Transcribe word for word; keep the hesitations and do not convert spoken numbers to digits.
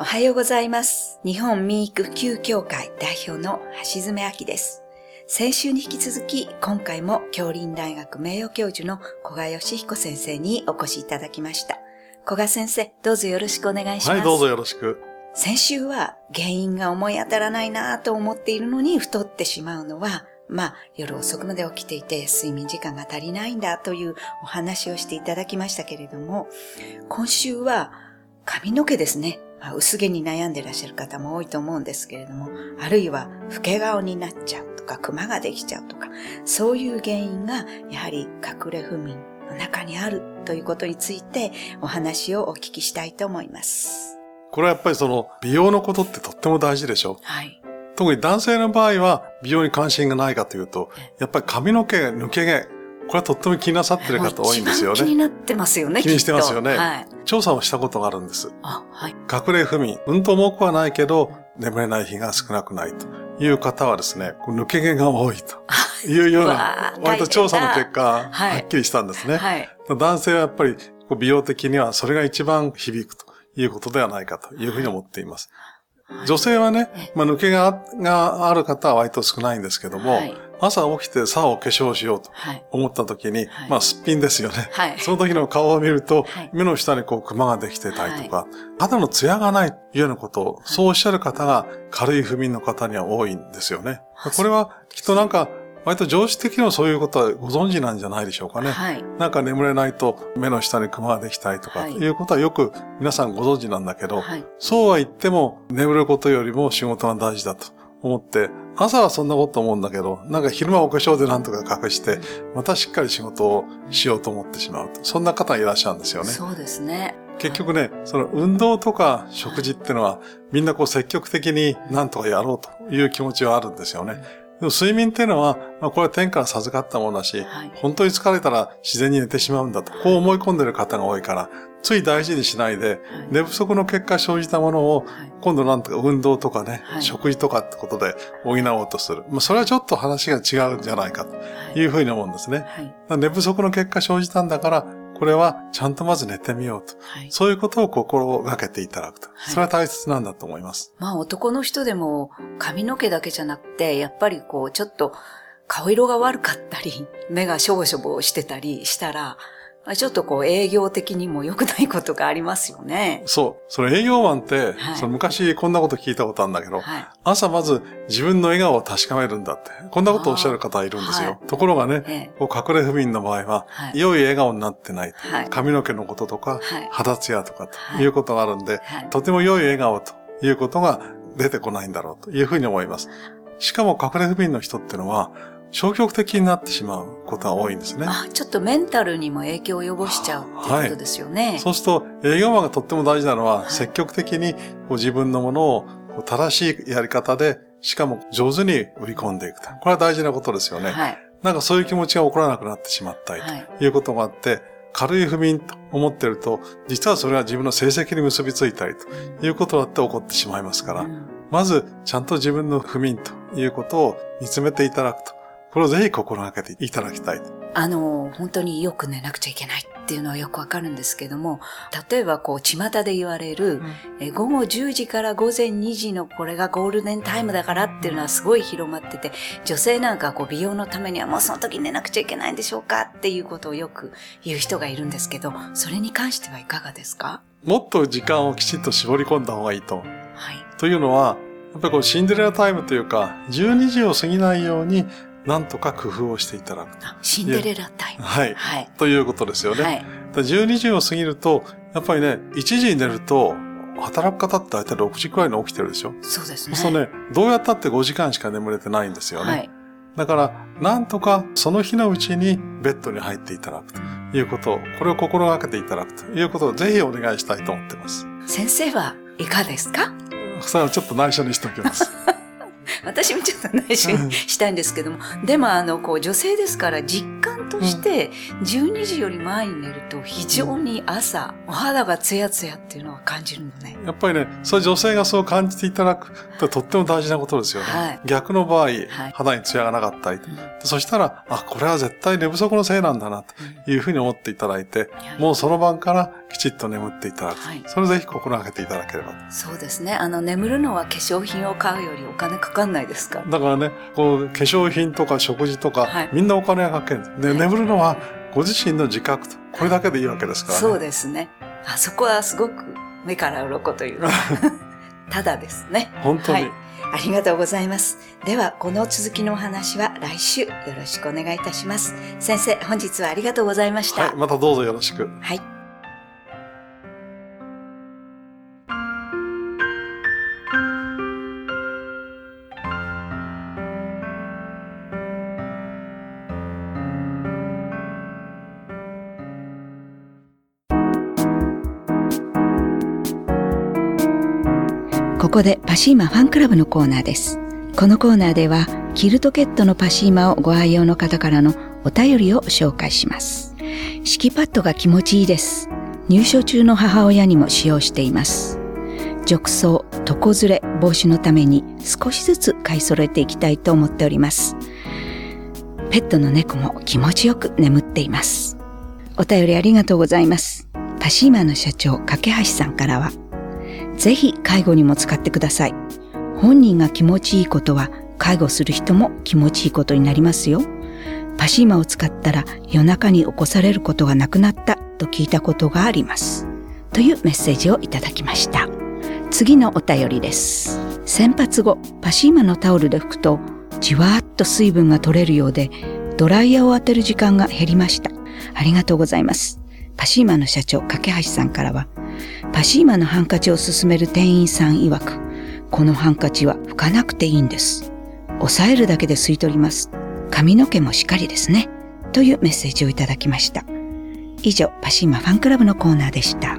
おはようございます。日本民育普及協会代表の橋爪亜希です。先週に引き続き、今回も杏林大学名誉教授の古賀義彦先生にお越しいただきました。古賀先生、どうぞよろしくお願いします。はい、どうぞよろしく。先週は原因が思い当たらないなぁと思っているのに太ってしまうのは、まあ夜遅くまで起きていて睡眠時間が足りないんだというお話をしていただきましたけれども、今週は髪の毛ですね。薄毛に悩んでいらっしゃる方も多いと思うんですけれども、あるいは老け顔になっちゃうとか、クマができちゃうとか、そういう原因がやはり隠れ不眠の中にあるということについてお話をお聞きしたいと思います。これはやっぱりその美容のことってとっても大事でしょ。はい。特に男性の場合は美容に関心がないかというと、やっぱり髪の毛、抜け毛、これはとっても気になさってる方多いんですよね。気になってますよね。気にしてますよね。はい、調査をしたことがあるんです。あ、はい。隠れ不眠、うんと重くはないけど、眠れない日が少なくないという方はですね、抜け毛が多いというような、割と調査の結果、はっきりしたんですね。はいはい、男性はやっぱり美容的にはそれが一番響くということではないかというふうに思っています。はい、女性はね、まあ、抜け毛がある方は割と少ないんですけども、はい、朝起きてさあお化粧しようと思った時に、はい、まあすっぴんですよね、はい。その時の顔を見ると、はい、目の下にこうクマができてたりとか、はい、肌のツヤがないというようなことを、はい、そうおっしゃる方が軽い不眠の方には多いんですよね。これはきっとなんか割と常識的にもそういうことはご存知なんじゃないでしょうかね。はい、なんか眠れないと目の下にクマができたりとか、はい、ということはよく皆さんご存知なんだけど、はい、そうは言っても眠ることよりも仕事が大事だと思って、朝はそんなこと思うんだけど、なんか昼間お化粧でなんとか隠して、またしっかり仕事をしようと思ってしまうと。そんな方いらっしゃるんですよね。そうですね。結局ね、その運動とか食事ってのは、みんなこう積極的になんとかやろうという気持ちはあるんですよね。でも睡眠っていうのは、まあ、これは天から授かったものだし、はい、本当に疲れたら自然に寝てしまうんだと、こう思い込んでる方が多いから、つい大事にしないで、はい、寝不足の結果生じたものを、はい、今度なんとか運動とかね、はい、食事とかってことで補おうとする。まあ、それはちょっと話が違うんじゃないかというふうに思うんですね。はいはい、寝不足の結果生じたんだから、これはちゃんとまず寝てみようと。はい、そういうことを心がけていただくと。それは大切なんだと思います。はい、まあ男の人でも髪の毛だけじゃなくて、やっぱりこうちょっと顔色が悪かったり、目がしょぼしょぼしてたりしたら、ちょっとこう営業的にも良くないことがありますよね。そう。それ営業マンって、はい、その昔こんなこと聞いたことあるんだけど、はい、朝まず自分の笑顔を確かめるんだって、こんなことをおっしゃる方いるんですよ。はい、ところがね、ええ、こう隠れ不眠の場合は、はい、良い笑顔になってない、はい。髪の毛のこととか、はい、肌ツヤとかということがあるんで、はい、とても良い笑顔ということが出てこないんだろうというふうに思います。しかも隠れ不眠の人ってのは、消極的になってしまうことが多いんですね。あ、ちょっとメンタルにも影響を及ぼしちゃうってことですよね。はい、そうすると営業マンがとっても大事なのは、はい、積極的にこう自分のものを正しいやり方で、しかも上手に売り込んでいくと。これは大事なことですよね。はい、なんかそういう気持ちが起こらなくなってしまったりということがあって、はい、軽い不眠と思ってると、実はそれは自分の成績に結びついたりということだって起こってしまいますから、うん、まずちゃんと自分の不眠ということを見つめていただくと。これをぜひ心がけていただきたい。あの、本当によく寝なくちゃいけないっていうのはよくわかるんですけども、例えばこう、巷で言われる、うん、え、午後じゅうじから午前にじのこれがゴールデンタイムだからっていうのはすごい広まってて、女性なんかこう、美容のためにはもうその時寝なくちゃいけないんでしょうかっていうことをよく言う人がいるんですけど、それに関してはいかがですか？もっと時間をきちんと絞り込んだ方がいいと。はい。というのは、やっぱりこう、シンデレラタイムというか、じゅうにじを過ぎないように、なんとか工夫をしていただく。シンデレラタイム。はい。はい、ということですよね。はい、じゅうにじを過ぎると、やっぱりね、いちじに寝ると、働く方って大体ろくじくらいに起きてるでしょ。そうですね。そうね、どうやったってごじかんしか眠れてないんですよね。はい、だから、なんとかその日のうちにベッドに入っていただくということを、これを心がけていただくということをぜひお願いしたいと思っています。先生はいかがですか？それはちょっと内緒にしておきます。私もちょっと内緒にしたいんですけども、でもあの、こう、女性ですから実感として、じゅうにじより前に寝ると非常に朝、お肌がツヤツヤっていうのは感じるのね。やっぱりね、そういう女性がそう感じていただくととっても大事なことですよね。はい、逆の場合、肌にツヤがなかったり、はい、そしたら、あ、これは絶対寝不足のせいなんだなというふうに思っていただいて、もうその晩からきちっと眠っていただく、はい、それをぜひ心がけていただければ。そうですね、あの眠るのは化粧品を買うよりお金かかんないですから。だからね、こう化粧品とか食事とか、はい、みんなお金がかけるんです。で、眠るのはご自身の自覚と、これだけでいいわけですからね。そうですね、あそこはすごく目から鱗というかただですね、本当に、はい、ありがとうございます。ではこの続きのお話は来週よろしくお願いいたします。先生、本日はありがとうございました。はい、またどうぞよろしく。はい。ここでパシーマファンクラブのコーナーです。このコーナーではキルトケットのパシーマをご愛用の方からのお便りを紹介します。敷きパッドが気持ちいいです。入所中の母親にも使用しています。褥瘡、床ずれ防止のために少しずつ買い揃えていきたいと思っております。ペットの猫も気持ちよく眠っています。お便りありがとうございます。パシーマの社長架橋さんからは、ぜひ介護にも使ってください。本人が気持ちいいことは介護する人も気持ちいいことになりますよ。パシーマを使ったら夜中に起こされることがなくなったと聞いたことがあります。というメッセージをいただきました。次のお便りです。洗髪後、パシーマのタオルで拭くとじわーっと水分が取れるようで、ドライヤーを当てる時間が減りました。ありがとうございます。パシーマの社長架橋さんからは、パシーマのハンカチを勧める店員さん曰く、このハンカチは拭かなくていいんです。押さえるだけで吸い取ります。髪の毛もしっかりですね、というメッセージをいただきました。以上、パシーマファンクラブのコーナーでした。